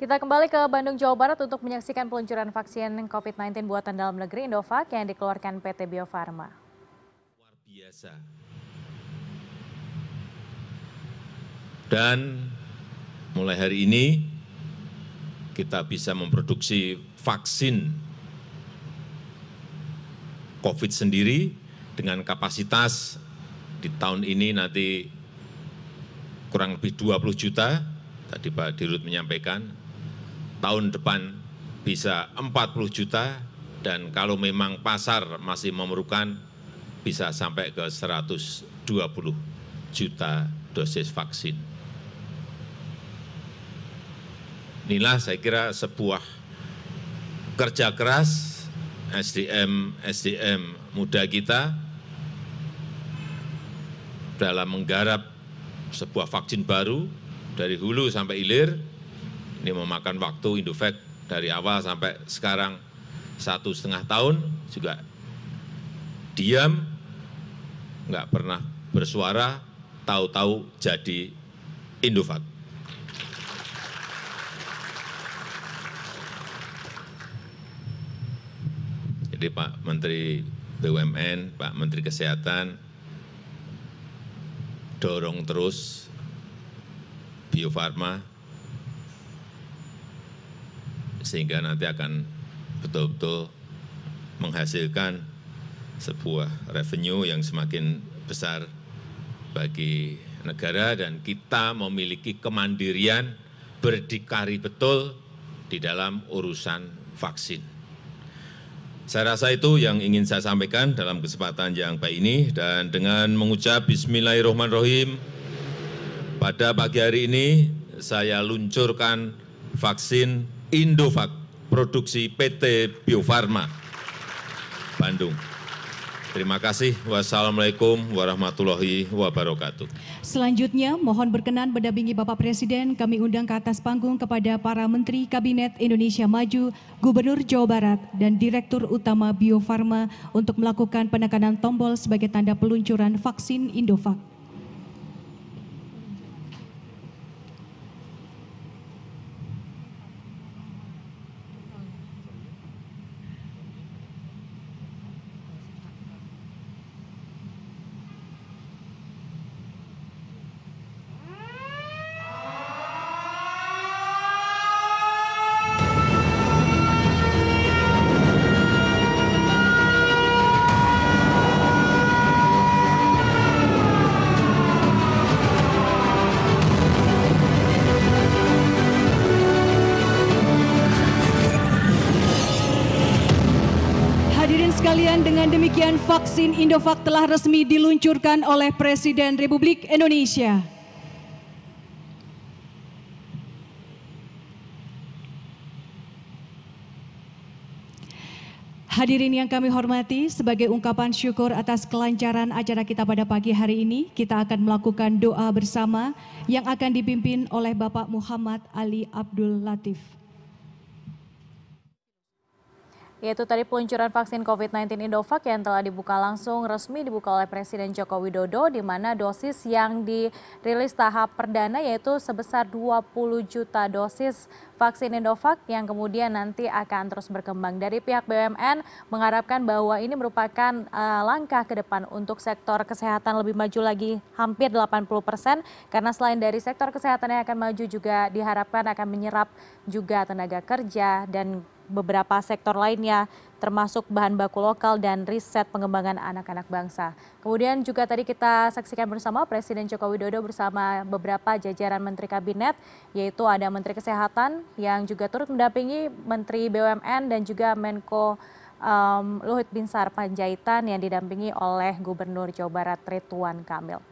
Kita kembali ke Bandung, Jawa Barat untuk menyaksikan peluncuran vaksin COVID-19 buatan dalam negeri Indovac yang dikeluarkan PT Bio Farma. Luar biasa. Dan mulai hari ini kita bisa memproduksi vaksin COVID sendiri dengan kapasitas di tahun ini nanti kurang lebih 20 juta, tadi Pak Dirut menyampaikan. Tahun depan bisa 40 juta, dan kalau memang pasar masih memerlukan, bisa sampai ke 120 juta dosis vaksin. Inilah saya kira sebuah kerja keras SDM muda kita dalam menggarap sebuah vaksin baru dari hulu sampai hilir. Ini memakan waktu Indovac dari awal sampai sekarang 1,5 tahun juga diam, nggak pernah bersuara, tahu-tahu jadi Indovac. Jadi Pak Menteri BUMN, Pak Menteri Kesehatan, dorong terus Bio Farma, sehingga nanti akan betul-betul menghasilkan sebuah revenue yang semakin besar bagi negara, dan kita memiliki kemandirian berdikari betul di dalam urusan vaksin. Saya rasa itu yang ingin saya sampaikan dalam kesempatan yang baik ini, dan dengan mengucap Bismillahirrahmanirrahim, pada pagi hari ini saya luncurkan vaksin Indovac produksi PT Bio Farma Bandung. Terima kasih. Wassalamualaikum warahmatullahi wabarakatuh. Selanjutnya mohon berkenan mendampingi Bapak Presiden kami undang ke atas panggung kepada para Menteri Kabinet Indonesia Maju, Gubernur Jawa Barat dan Direktur Utama Bio Farma untuk melakukan penekanan tombol sebagai tanda peluncuran vaksin Indovac. Sekalian, dengan demikian vaksin Indovac telah resmi diluncurkan oleh Presiden Republik Indonesia. Hadirin yang kami hormati, sebagai ungkapan syukur atas kelancaran acara kita pada pagi hari ini, kita akan melakukan doa bersama yang akan dipimpin oleh Bapak Muhammad Ali Abdul Latif. Yaitu tadi peluncuran vaksin COVID-19 Indovac yang telah dibuka langsung resmi dibuka oleh Presiden Joko Widodo, di mana dosis yang dirilis tahap perdana yaitu sebesar 20 juta dosis vaksin Indovac yang kemudian nanti akan terus berkembang. Dari pihak BUMN mengharapkan bahwa ini merupakan langkah ke depan untuk sektor kesehatan lebih maju lagi hampir 80%, karena selain dari sektor kesehatan yang akan maju juga diharapkan akan menyerap juga tenaga kerja dan beberapa sektor lainnya termasuk bahan baku lokal dan riset pengembangan anak-anak bangsa. Kemudian juga tadi kita saksikan bersama Presiden Joko Widodo bersama beberapa jajaran Menteri Kabinet, yaitu ada Menteri Kesehatan yang juga turut mendampingi Menteri BUMN dan juga Menko Luhut Binsar Panjaitan yang didampingi oleh Gubernur Jawa Barat Ridwan Kamil.